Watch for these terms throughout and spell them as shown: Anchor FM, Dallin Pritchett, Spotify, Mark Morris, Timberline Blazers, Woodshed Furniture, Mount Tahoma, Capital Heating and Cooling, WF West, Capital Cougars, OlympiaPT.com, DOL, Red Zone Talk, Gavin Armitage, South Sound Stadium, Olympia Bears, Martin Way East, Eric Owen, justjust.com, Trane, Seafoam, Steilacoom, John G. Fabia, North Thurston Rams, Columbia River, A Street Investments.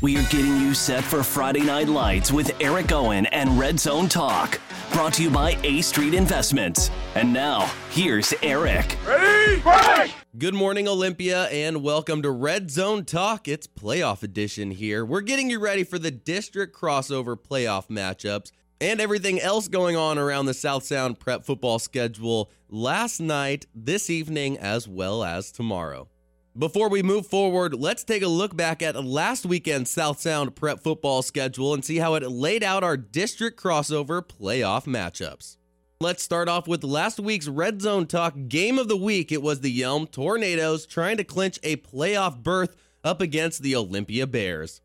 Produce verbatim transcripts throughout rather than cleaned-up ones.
We are getting you set for Friday Night Lights with Eric Owen and Red Zone Talk. Brought to you by A Street Investments. And now, here's Eric. Ready? Break! Good morning, Olympia, and welcome to Red Zone Talk. It's playoff edition here. We're getting you ready for the district crossover playoff matchups and everything else going on around the South Sound prep football schedule last night, this evening, as well as tomorrow. Before we move forward, let's take a look back at last weekend's South Sound prep football schedule and see how it laid out our district crossover playoff matchups. Let's start off with last week's Red Zone Talk game of the week. It was the Yelm Tornadoes trying to clinch a playoff berth up against the Olympia Bears.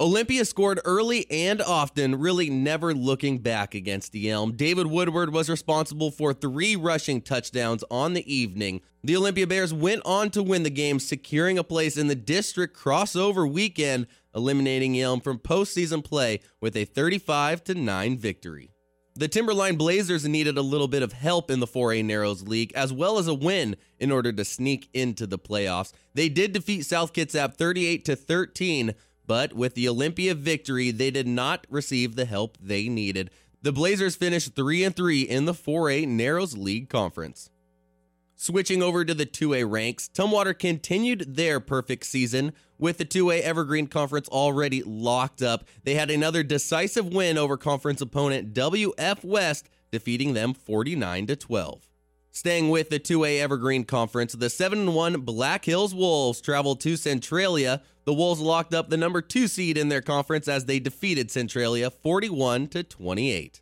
Olympia scored early and often, really never looking back against the Elm. David Woodward was responsible for three rushing touchdowns on the evening. The Olympia Bears went on to win the game, securing a place in the district crossover weekend, eliminating Elm from postseason play with a thirty-five to nine victory. The Timberline Blazers needed a little bit of help in the four A Narrows League, as well as a win in order to sneak into the playoffs. They did defeat South Kitsap thirty-eight to thirteen, but with the Olympia victory, they did not receive the help they needed. The Blazers finished three and three in the four A Narrows League Conference. Switching over to the two A ranks, Tumwater continued their perfect season with the two A Evergreen Conference already locked up. They had another decisive win over conference opponent W F West, defeating them forty-nine to twelve. Staying with the two A Evergreen Conference, the seven and one Black Hills Wolves traveled to Centralia. The Wolves locked up the number two seed in their conference as they defeated Centralia forty-one to twenty-eight.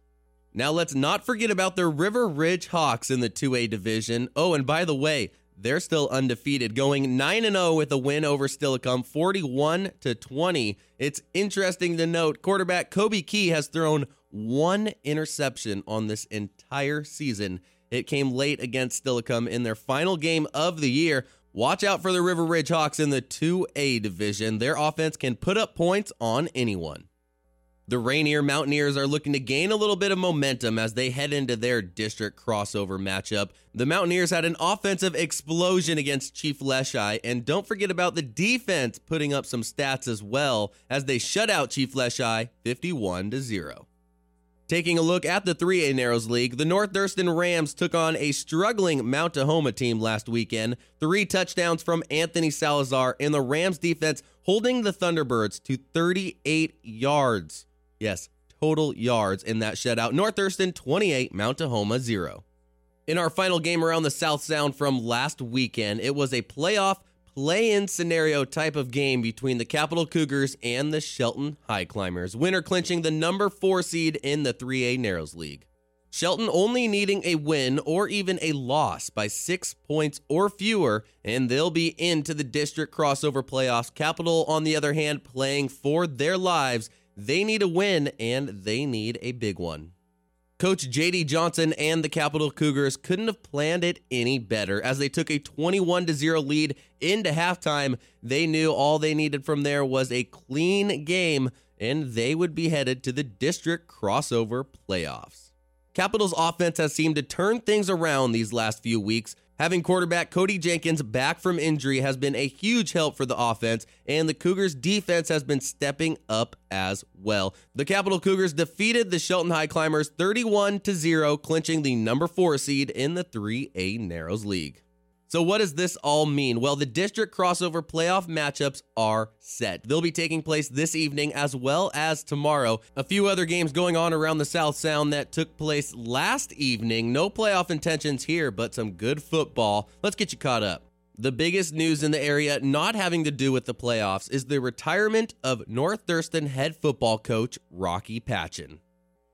Now let's not forget about the River Ridge Hawks in the two A division. Oh, and by the way, they're still undefeated, going nine and oh with a win over Steilacoom forty-one to twenty. It's interesting to note, quarterback Kobe Key has thrown one interception on this entire season. It came late against Steilacoom in their final game of the year. Watch out for the River Ridge Hawks in the two A division. Their offense can put up points on anyone. The Rainier Mountaineers are looking to gain a little bit of momentum as they head into their district crossover matchup. The Mountaineers had an offensive explosion against Chief Leschi, and don't forget about the defense putting up some stats as well as they shut out Chief Leschi fifty-one to zero. Taking a look at the three A Narrows League, the North Thurston Rams took on a struggling Mount Tahoma team last weekend. Three touchdowns from Anthony Salazar, and the Rams defense holding the Thunderbirds to thirty-eight yards. Yes, total yards in that shutout. North Thurston twenty-eight, Mount Tahoma zero. In our final game around the South Sound from last weekend, it was a playoff play-in scenario type of game between the Capital Cougars and the Shelton High Climbers, winner clinching the number four seed in the three A Narrows League. Shelton only needing a win or even a loss by six points or fewer, and they'll be into the district crossover playoffs. Capital, on the other hand, playing for their lives. They need a win, and they need a big one. Coach J D. Johnson and the Capital Cougars couldn't have planned it any better as they took a twenty-one to zero lead into halftime. They knew all they needed from there was a clean game, and they would be headed to the district crossover playoffs. Capital's offense has seemed to turn things around these last few weeks. Having quarterback Cody Jenkins back from injury has been a huge help for the offense, and the Cougars' defense has been stepping up as well. The Capital Cougars defeated the Shelton High Climbers thirty-one to zero, clinching the number four seed in the three A Narrows League. So what does this all mean? Well, the district crossover playoff matchups are set. They'll be taking place this evening as well as tomorrow. A few other games going on around the South Sound that took place last evening. No playoff intentions here, but some good football. Let's get you caught up. The biggest news in the area not having to do with the playoffs is the retirement of North Thurston head football coach Rocky Patchin.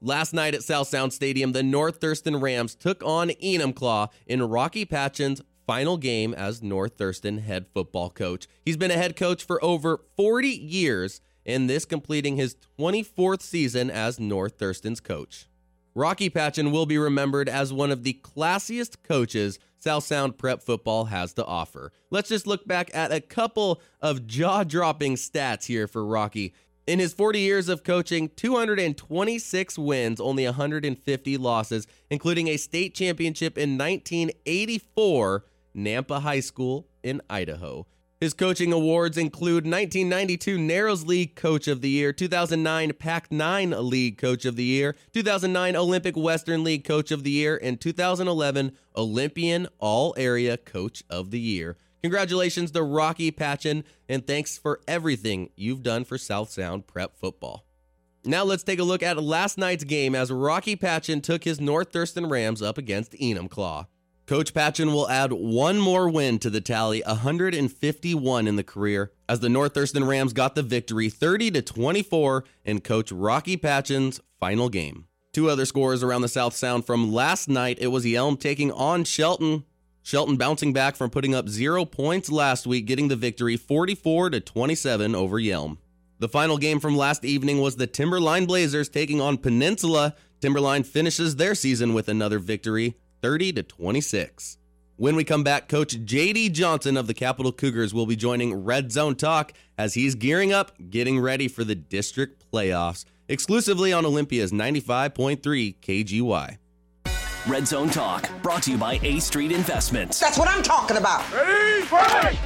Last night at South Sound Stadium, the North Thurston Rams took on Enumclaw in Rocky Patchin's final game as North Thurston head football coach. He's been a head coach for over forty years, and this completing his twenty-fourth season as North Thurston's coach. Rocky Patchin will be remembered as one of the classiest coaches South Sound prep football has to offer. Let's just look back at a couple of jaw-dropping stats here for Rocky. In his forty years of coaching, two hundred twenty-six wins, only one hundred fifty losses, including a state championship in nineteen eighty-four, Nampa High School in Idaho. His coaching awards include nineteen ninety-two Narrows League Coach of the Year, two thousand nine Pac nine League Coach of the Year, two thousand nine Olympic Western League Coach of the Year, and two thousand eleven Olympian All-Area Coach of the Year. Congratulations to Rocky Patchin, and thanks for everything you've done for South Sound Prep football. Now let's take a look at last night's game as Rocky Patchin took his North Thurston Rams up against Enumclaw. Coach Patchin will add one more win to the tally, one hundred fifty-one in the career, as the North Thurston Rams got the victory thirty to twenty-four in Coach Rocky Patchin's final game. Two other scores around the South Sound from last night. It was Yelm taking on Shelton. Shelton bouncing back from putting up zero points last week, getting the victory forty-four to twenty-seven over Yelm. The final game from last evening was the Timberline Blazers taking on Peninsula. Timberline finishes their season with another victory, thirty to twenty-six. When we come back, Coach J D. Johnson of the Capital Cougars will be joining Red Zone Talk as he's gearing up, getting ready for the district playoffs, exclusively on Olympia's ninety-five point three K G Y. Red Zone Talk, brought to you by A Street Investments. That's what I'm talking about. Hey, hey.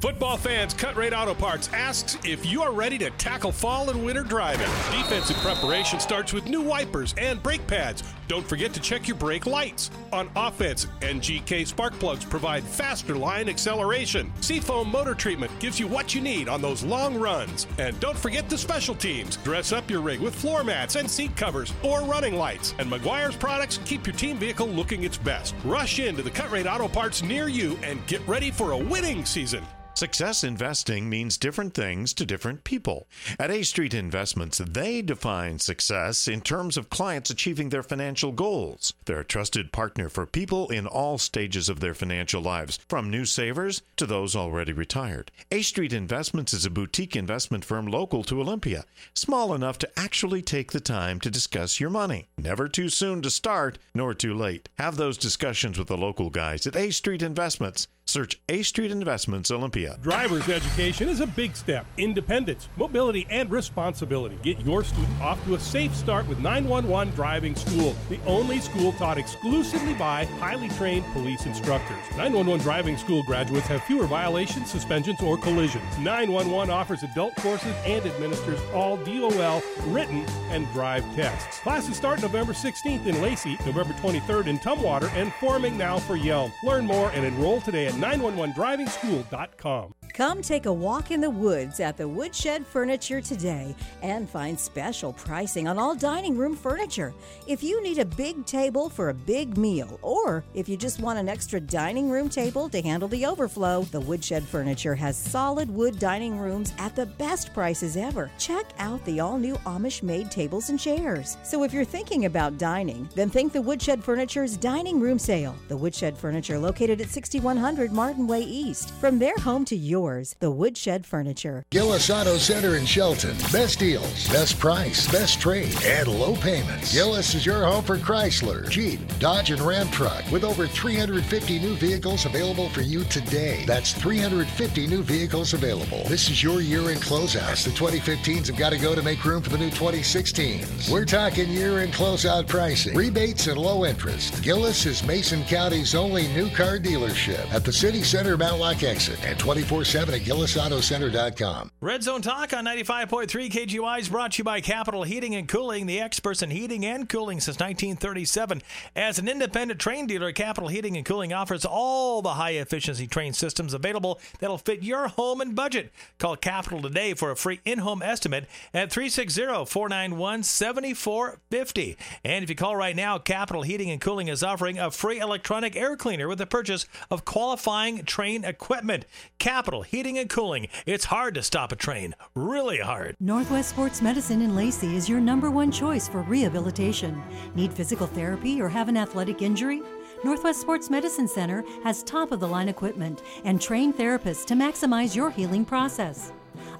Football fans, Cut Rate Auto Parts asks if you are ready to tackle fall and winter driving. Defensive preparation starts with new wipers and brake pads. Don't forget to check your brake lights. On offense, N G K spark plugs provide faster line acceleration. Seafoam motor treatment gives you what you need on those long runs. And don't forget the special teams. Dress up your rig with floor mats and seat covers or running lights. And McGuire's products keep your team vehicle looking its best. Rush into the Cut Rate Auto Parts near you and get ready for a winning season. Success investing means different things to different people. At A Street Investments, they define success in terms of clients achieving their financial goals. They're a trusted partner for people in all stages of their financial lives, from new savers to those already retired. A Street Investments is a boutique investment firm local to Olympia, small enough to actually take the time to discuss your money. Never too soon to start, nor too late. Have those discussions with the local guys at A Street Investments. Search A Street Investments Olympia. Driver's education is a big step. Independence, mobility, and responsibility. Get your student off to a safe start with nine one one Driving School, the only school taught exclusively by highly trained police instructors. nine one one Driving School graduates have fewer violations, suspensions, or collisions. nine one one offers adult courses and administers all D O L, written, and drive tests. Classes start November sixteenth in Lacey, November twenty-third in Tumwater, and forming now for Yelm. Learn more and enroll today at nine one one driving school dot com. Come take a walk in the woods at the Woodshed Furniture today and find special pricing on all dining room furniture. If you need a big table for a big meal, or if you just want an extra dining room table to handle the overflow, the Woodshed Furniture has solid wood dining rooms at the best prices ever. Check out the all-new Amish-made tables and chairs. So if you're thinking about dining, then think the Woodshed Furniture's dining room sale. The Woodshed Furniture, located at sixty-one hundred Martin Way East. From their home to yours, the Woodshed Furniture. Gillis Auto Center in Shelton. Best deals, best price, best trade, and low payments. Gillis is your home for Chrysler, Jeep, Dodge, and Ram truck, with over three hundred fifty new vehicles available for you today. That's three hundred fifty new vehicles available. This is your year-end closeout. The twenty fifteens have got to go to make room for the new twenty sixteens. We're talking year-end closeout pricing, rebates, and low interest. Gillis is Mason County's only new car dealership at the City Center Mount Lock exit and twenty-four seven at gillis auto center dot com. Red Zone Talk on ninety-five point three K G Y is brought to you by Capital Heating and Cooling, the experts in heating and cooling since nineteen thirty-seven. As an independent Trane dealer, Capital Heating and Cooling offers all the high-efficiency Trane systems available that'll fit your home and budget. Call Capital today for a free in-home estimate at three six zero, four nine one, seven four five zero. And if you call right now, Capital Heating and Cooling is offering a free electronic air cleaner with the purchase of qualifying Trane equipment. Capital Heating and Cooling. It's hard to stop a train. Really hard. Northwest Sports Medicine in Lacey is your number one choice for rehabilitation. Need physical therapy or have an athletic injury? Northwest Sports Medicine Center has top-of-the-line equipment and trained therapists to maximize your healing process.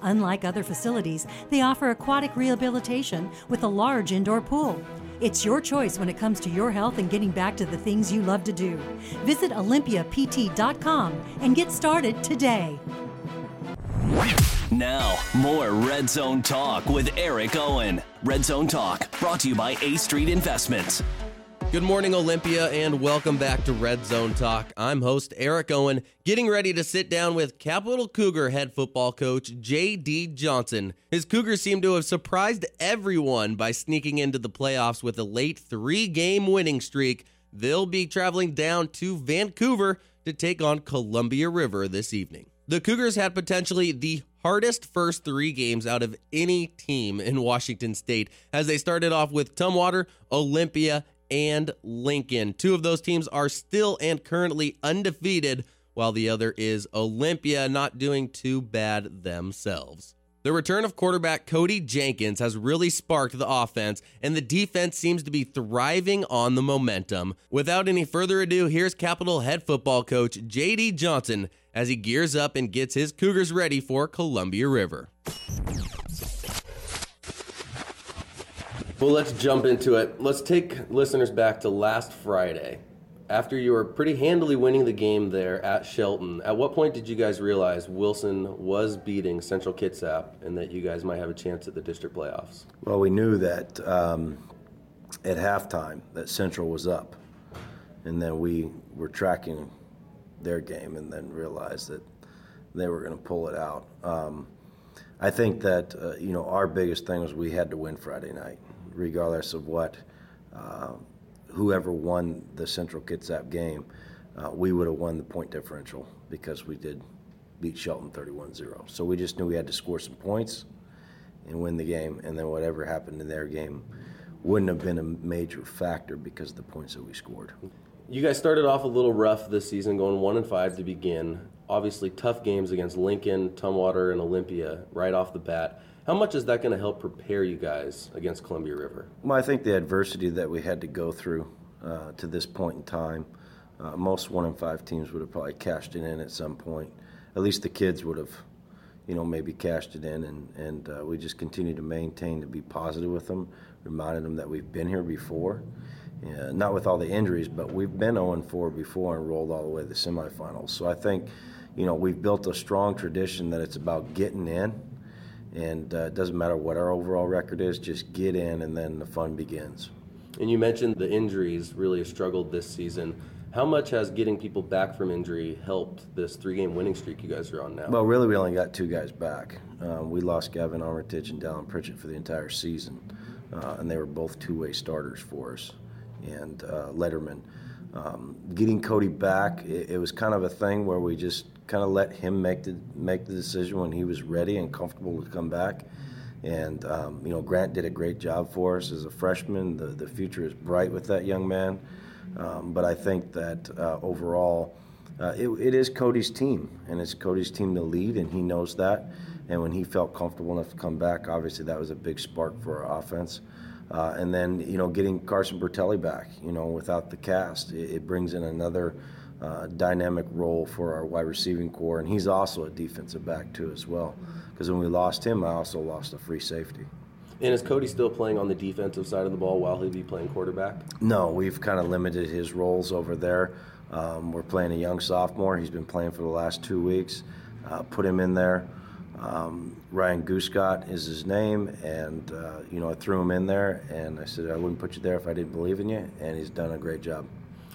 Unlike other facilities, they offer aquatic rehabilitation with a large indoor pool. It's your choice when it comes to your health and getting back to the things you love to do. Visit olympia p t dot com and get started today. Now, more Red Zone Talk with Eric Owen. Red Zone Talk, brought to you by A Street Investments. Good morning, Olympia, and welcome back to Red Zone Talk. I'm host Eric Owen, getting ready to sit down with Capital Cougar head football coach J D. Johnson. His Cougars seem to have surprised everyone by sneaking into the playoffs with a late three-game winning streak. They'll be traveling down to Vancouver to take on Columbia River this evening. The Cougars had potentially the hardest first three games out of any team in Washington State, as they started off with Tumwater, Olympia, and Lincoln. Two of those teams are still and currently undefeated, while the other is Olympia, not doing too bad themselves. The return of quarterback Cody Jenkins has really sparked the offense, and the defense seems to be thriving on the momentum. Without any further ado, here's Capital head football coach J D. Johnson as he gears up and gets his Cougars ready for Columbia River. Well, let's jump into it. Let's take listeners back to last Friday. After you were pretty handily winning the game there at Shelton, at what point did you guys realize Wilson was beating Central Kitsap and that you guys might have a chance at the district playoffs? Well, we knew that um, at halftime that Central was up, and then we were tracking their game and then realized that they were going to pull it out. Um, I think that uh, you know our biggest thing was we had to win Friday night, regardless of what, uh, whoever won the Central Kitsap game, uh, we would have won the point differential because we did beat Shelton thirty-one zero. So we just knew we had to score some points and win the game, and then whatever happened in their game wouldn't have been a major factor because of the points that we scored. You guys started off a little rough this season, going one and five to begin. Obviously tough games against Lincoln, Tumwater, and Olympia right off the bat. How much is that going to help prepare you guys against Columbia River? Well, I think the adversity that we had to go through uh, to this point in time, uh, most one and five teams would have probably cashed it in at some point. At least the kids would have, you know, maybe cashed it in, and, and uh, we just continue to maintain to be positive with them, reminding them that we've been here before, yeah, not with all the injuries, but we've been oh and four before and rolled all the way to the semifinals. So I think, you know, we've built a strong tradition that it's about getting in. And uh, it doesn't matter what our overall record is, just get in and then the fun begins. And you mentioned the injuries really have struggled this season. How much has getting people back from injury helped this three-game winning streak you guys are on now? Well, really we only got two guys back. Um, we lost Gavin Armitage and Dallin Pritchett for the entire season, uh, and they were both two-way starters for us, and uh, Letterman. Um, getting Cody back, it, it was kind of a thing where we just kind of let him make the make the decision when he was ready and comfortable to come back. And um, you know, Grant did a great job for us as a freshman. The the future is bright with that young man. Um, but I think that uh, overall, uh, it, it is Cody's team, and it's Cody's team to lead, and he knows that. And when he felt comfortable enough to come back, obviously that was a big spark for our offense. Uh, and then, you know, getting Carson Bertelli back, you know, without the cast, it, it brings in another uh, dynamic role for our wide receiving corps. And he's also a defensive back, too, as well, because when we lost him, I also lost a free safety. And is Cody still playing on the defensive side of the ball while he'll be playing quarterback? No, we've kind of limited his roles over there. Um, we're playing a young sophomore. He's been playing for the last two weeks. Uh, put him in there. Um, Ryan Gooscott is his name, and uh, you know I threw him in there, and I said I wouldn't put you there if I didn't believe in you, and he's done a great job.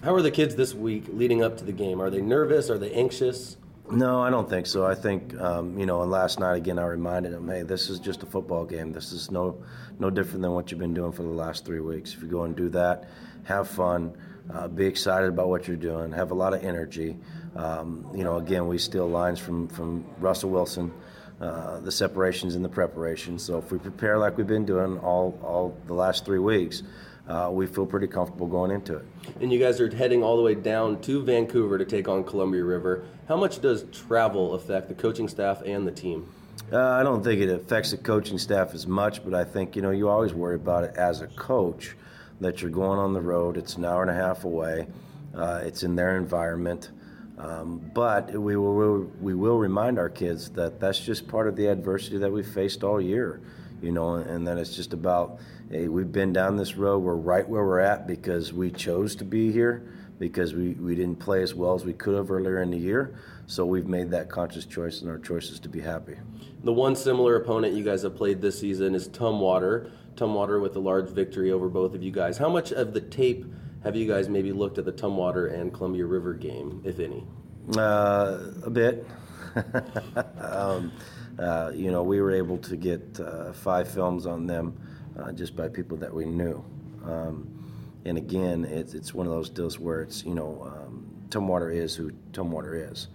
How are the kids this week leading up to the game? Are they nervous? Are they anxious? No, I don't think so. I think um, you know. And last night again, I reminded them, hey, this is just a football game. This is no no different than what you've been doing for the last three weeks. If you go and do that, have fun. Uh, be excited about what you're doing. Have a lot of energy. Um, you know, again, we steal lines from, from Russell Wilson. Uh, the separations and the preparation. So if we prepare like we've been doing all, all the last three weeks, uh, we feel pretty comfortable going into it. And you guys are heading all the way down to Vancouver to take on Columbia River. How much does travel affect the coaching staff and the team? Uh, I don't think it affects the coaching staff as much, but I think, you know, you always worry about it as a coach that you're going on the road. It's an hour and a half away. Uh, it's in their environment. Um, but we will we will remind our kids that that's just part of the adversity that we faced all year, you know, and that it's just about, hey, we've been down this road, we're right where we're at because we chose to be here, because we, we didn't play as well as we could have earlier in the year, so we've made that conscious choice, and our choice is to be happy. The one similar opponent you guys have played this season is Tumwater, Tumwater with a large victory over both of you guys. How much of the tape have you guys maybe looked at the Tumwater and Columbia River game, if any? Uh, a bit. um, uh, you know, we were able to get uh, five films on them uh, just by people that we knew. Um, and again, it's, it's one of those deals where it's, you know, um, Tumwater is who Tumwater is.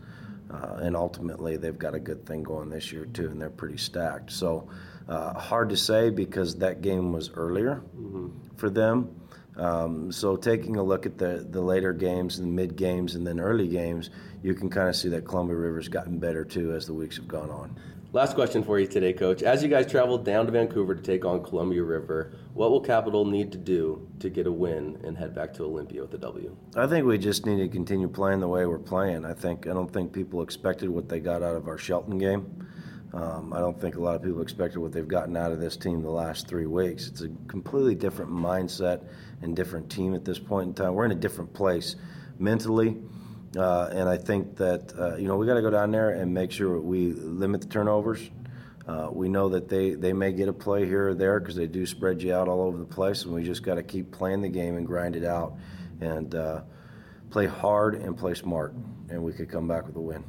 Uh, and ultimately, they've got a good thing going this year, too, and they're pretty stacked. So uh, hard to say because that game was earlier mm-hmm. for them. Um, so taking a look at the, the later games and mid games and then early games, you can kind of see that Columbia River's gotten better, too, as the weeks have gone on. Last question for you today, Coach. As you guys travel down to Vancouver to take on Columbia River, what will Capital need to do to get a win and head back to Olympia with a W? I think we just need to continue playing the way we're playing. I think I don't think people expected what they got out of our Shelton game. Um, I don't think a lot of people expected what they've gotten out of this team the last three weeks. It's a completely different mindset and different team at this point in time. We're in a different place mentally. Uh, and I think that, uh, you know, we got to go down there and make sure we limit the turnovers. Uh, we know that they, they may get a play here or there because they do spread you out all over the place, and we just got to keep playing the game and grind it out and uh, play hard and play smart, and we could come back with a win.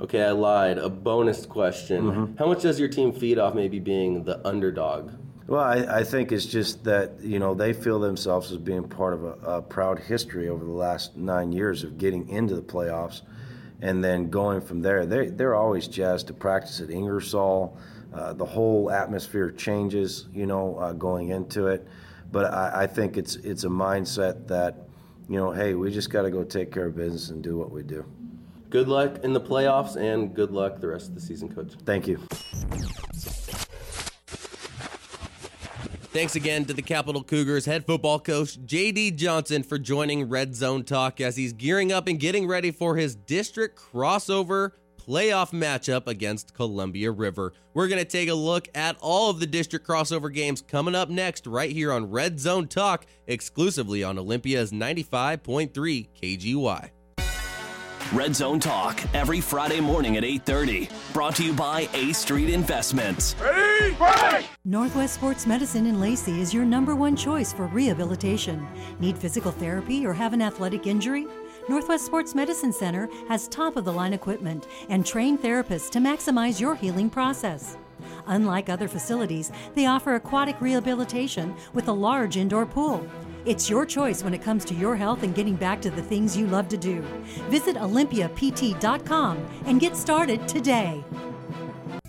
Okay, I lied. A bonus question. Mm-hmm. How much does your team feed off maybe being the underdog? Well, I, I think it's just that, you know, they feel themselves as being part of a, a proud history over the last nine years of getting into the playoffs and then going from there. They, they're always jazzed to practice at Ingersoll. Uh, the whole atmosphere changes, you know, uh, going into it. But I, I think it's it's a mindset that, you know, hey, we just got to go take care of business and do what we do. Good luck in the playoffs and good luck the rest of the season, Coach. Thank you. Thanks again to the Capital Cougars head football coach, J D. Johnson, for joining Red Zone Talk as he's gearing up and getting ready for his district crossover playoff matchup against Columbia River. We're going to take a look at all of the district crossover games coming up next right here on Red Zone Talk, exclusively on Olympia's ninety-five point three K G Y. Red Zone Talk, every Friday morning at eight thirty. Brought to you by A Street Investments. Ready? Ready! Northwest Sports Medicine in Lacey is your number one choice for rehabilitation. Need physical therapy or have an athletic injury? Northwest Sports Medicine Center has top-of-the-line equipment and trained therapists to maximize your healing process. Unlike other facilities, they offer aquatic rehabilitation with a large indoor pool. It's your choice when it comes to your health and getting back to the things you love to do. Visit olympia p t dot com and get started today.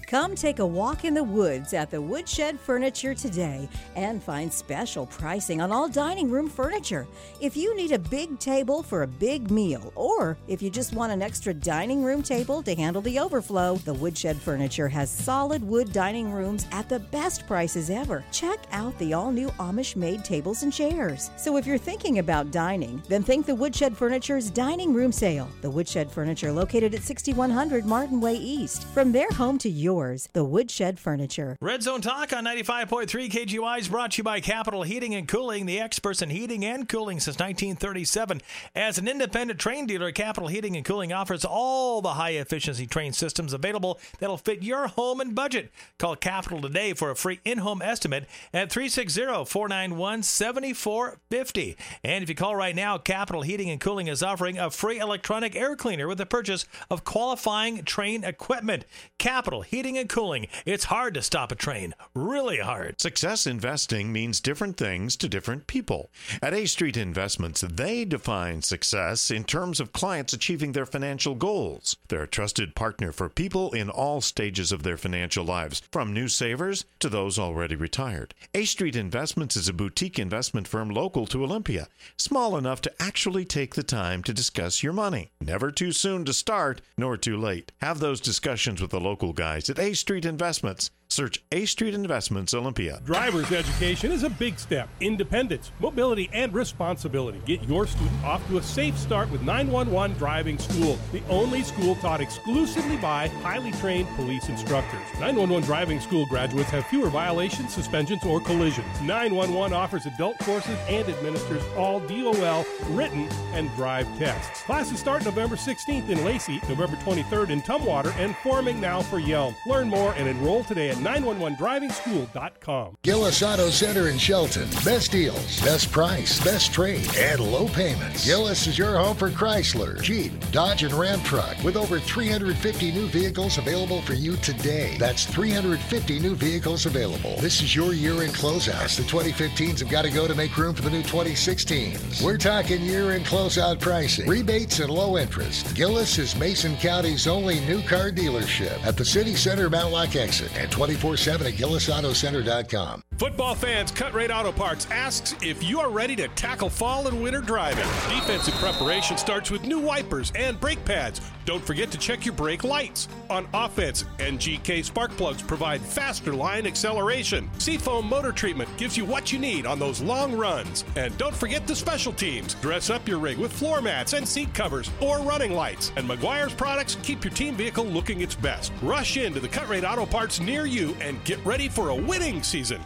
Come take a walk in the woods at the Woodshed Furniture today and find special pricing on all dining room furniture. If you need a big table for a big meal, or if you just want an extra dining room table to handle the overflow, the Woodshed Furniture has solid wood dining rooms at the best prices ever. Check out the all-new Amish-made tables and chairs. So if you're thinking about dining, then think the Woodshed Furniture's dining room sale. The Woodshed Furniture, located at sixty-one hundred Martin Way East. From their home to yours, the Woodshed Furniture. Red Zone Talk on ninety-five point three K G Y is brought to you by Capital Heating and Cooling, the experts in heating and cooling since nineteen thirty-seven. As an independent Trane dealer, Capital Heating and Cooling offers all the high-efficiency Trane systems available that'll fit your home and budget. Call Capital today for a free in-home estimate at three six zero, four nine one, seven four five zero. And if you call right now, Capital Heating and Cooling is offering a free electronic air cleaner with the purchase of qualifying Trane equipment. Capital Heating and Cooling. It's hard to stop a train. Really hard. Success investing means different things to different people. At A Street Investments, they define success in terms of clients achieving their financial goals. They're a trusted partner for people in all stages of their financial lives, from new savers to those already retired. A Street Investments is a boutique investment firm local to Olympia, small enough to actually take the time to discuss your money. Never too soon to start, nor too late. Have those discussions with the local guys at A Street Investments. Search A Street Investments Olympia. Driver's education is a big step. Independence, mobility, and responsibility. Get your student off to a safe start with nine one one Driving School, the only school taught exclusively by highly trained police instructors. nine one one Driving School graduates have fewer violations, suspensions, or collisions. nine one one offers adult courses and administers all D O L, written, and drive tests. Classes start November sixteenth in Lacey, November twenty-third in Tumwater, and forming now for Yelm. Learn more and enroll today at nine one one driving school dot com. Gillis Auto Center in Shelton. Best deals, best price, best trade, and low payments. Gillis is your home for Chrysler, Jeep, Dodge, and Ram truck with over three hundred fifty new vehicles available for you today. That's three hundred fifty new vehicles available. This is your year-end closeouts. The twenty fifteens have got to go to make room for the new twenty sixteens. We're talking year-end closeout pricing, rebates, and low interest. Gillis is Mason County's only new car dealership at the City Center Mountlock exit and twenty-four seven at gillis auto center dot com. Football fans, Cut Rate Auto Parts asks if you are ready to tackle fall and winter driving. Defensive preparation starts with new wipers and brake pads. Don't forget to check your brake lights. On offense, N G K spark plugs provide faster line acceleration. Seafoam motor treatment gives you what you need on those long runs. And don't forget the special teams. Dress up your rig with floor mats and seat covers or running lights. And McGuire's products keep your team vehicle looking its best. Rush into the Cut Rate Auto Parts near you and get ready for a winning season.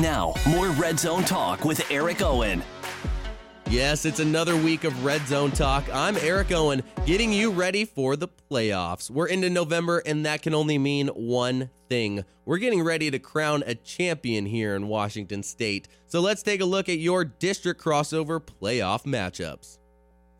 Now, more Red Zone Talk with Eric Owen. Yes, it's another week of Red Zone Talk. I'm Eric Owen, getting you ready for the playoffs. We're into November, and that can only mean one thing. We're getting ready to crown a champion here in Washington State. So let's take a look at your district crossover playoff matchups.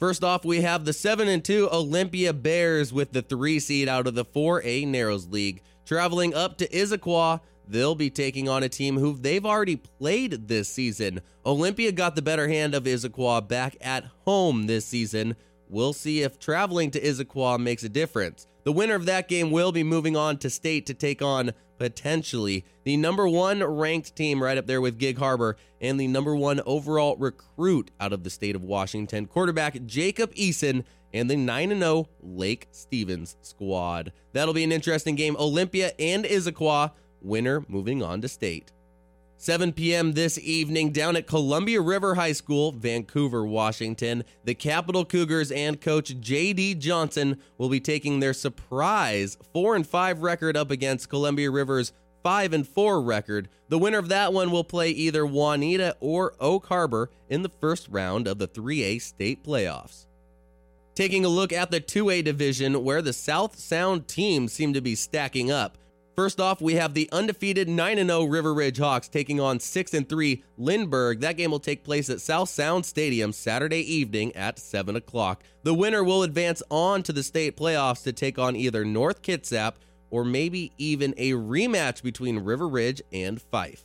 First off, we have the seven and two Olympia Bears with the three seed out of the four A Narrows League. Traveling up to Issaquah, they'll be taking on a team who they've already played this season. Olympia got the better hand of Issaquah back at home this season. We'll see if traveling to Issaquah makes a difference. The winner of that game will be moving on to state to take on, potentially, the number one ranked team right up there with Gig Harbor and the number one overall recruit out of the state of Washington, quarterback Jacob Eason, and the nine and oh Lake Stevens squad. That'll be an interesting game. Olympia and Issaquah, winner moving on to state. seven p.m. this evening down at Columbia River High School, Vancouver, Washington, the Capital Cougars and coach J D. Johnson will be taking their surprise four and five record up against Columbia River's five and four record. The winner of that one will play either Waneta or Oak Harbor in the first round of the three A state playoffs. Taking a look at the two A division, where the South Sound teams seem to be stacking up. First off, we have the undefeated nine and oh River Ridge Hawks taking on six and three Lindbergh. That game will take place at South Sound Stadium Saturday evening at seven o'clock. The winner will advance on to the state playoffs to take on either North Kitsap or maybe even a rematch between River Ridge and Fife.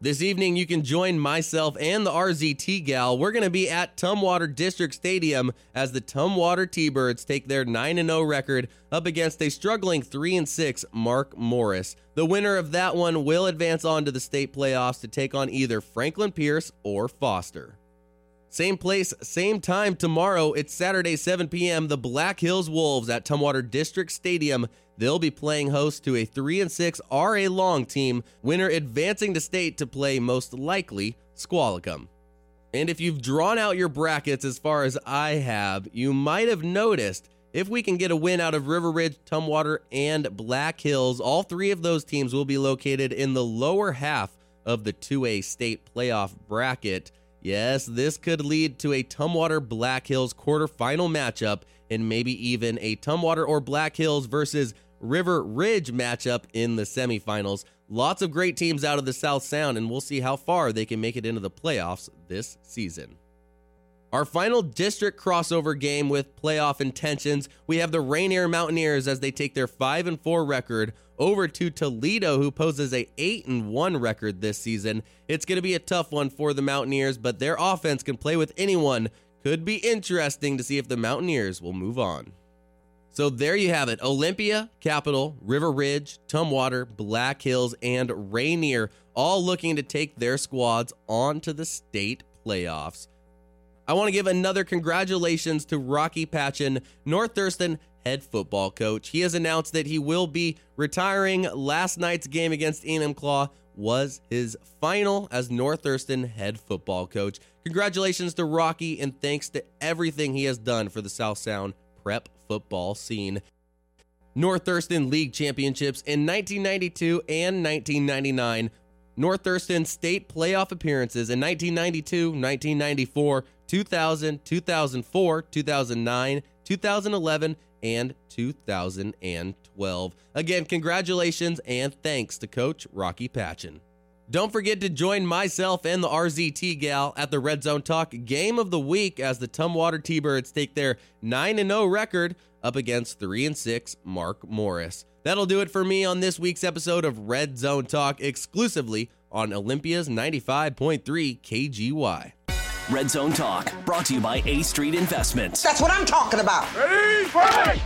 This evening, you can join myself and the R Z T Gal. We're going to be at Tumwater District Stadium as the Tumwater T-Birds take their nine and oh record up against a struggling three and six Mark Morris. The winner of that one will advance on to the state playoffs to take on either Franklin Pierce or Foster. Same place, same time tomorrow. It's Saturday, seven p.m., the Black Hills Wolves at Tumwater District Stadium. They'll be playing host to a three and six R A Long team, winner advancing to state to play most likely Squalicum. And if you've drawn out your brackets as far as I have, you might have noticed if we can get a win out of River Ridge, Tumwater, and Black Hills, all three of those teams will be located in the lower half of the two A state playoff bracket. Yes, this could lead to a Tumwater-Black Hills quarterfinal matchup and maybe even a Tumwater or Black Hills versus River Ridge matchup in the semifinals. Lots of great teams out of the South Sound, and we'll see how far they can make it into the playoffs this season. Our final district crossover game with playoff intentions, we have the Rainier Mountaineers as they take their five and four record over to Toledo, who poses a eight and one record this season. It's going to be a tough one for the Mountaineers, but their offense can play with anyone. Could be interesting to see if the Mountaineers will move on. So there you have it. Olympia, Capital, River Ridge, Tumwater, Black Hills, and Rainier all looking to take their squads onto the state playoffs. I want to give another congratulations to Rocky Patchin, North Thurston head football coach. He has announced that he will be retiring. Last night's game against Enumclaw was his final as North Thurston head football coach. Congratulations to Rocky, and thanks to everything he has done for the South Sound prep football scene. North Thurston League Championships in nineteen ninety-two and nineteen ninety-nine. North Thurston state playoff appearances in nineteen ninety-two, nineteen ninety-four, two thousand, two thousand four, two thousand nine, two thousand eleven, and two thousand twelve. twelve. Again, congratulations and thanks to Coach Rocky Patchin. Don't forget to join myself and the R Z T Gal at the Red Zone Talk Game of the Week as the Tumwater T-Birds take their nine and oh record up against three and six Mark Morris. That'll do it for me on this week's episode of Red Zone Talk, exclusively on Olympia's ninety-five point three K G Y. Red Zone Talk, brought to you by A Street Investments. That's what I'm talking about. Ready? Fight!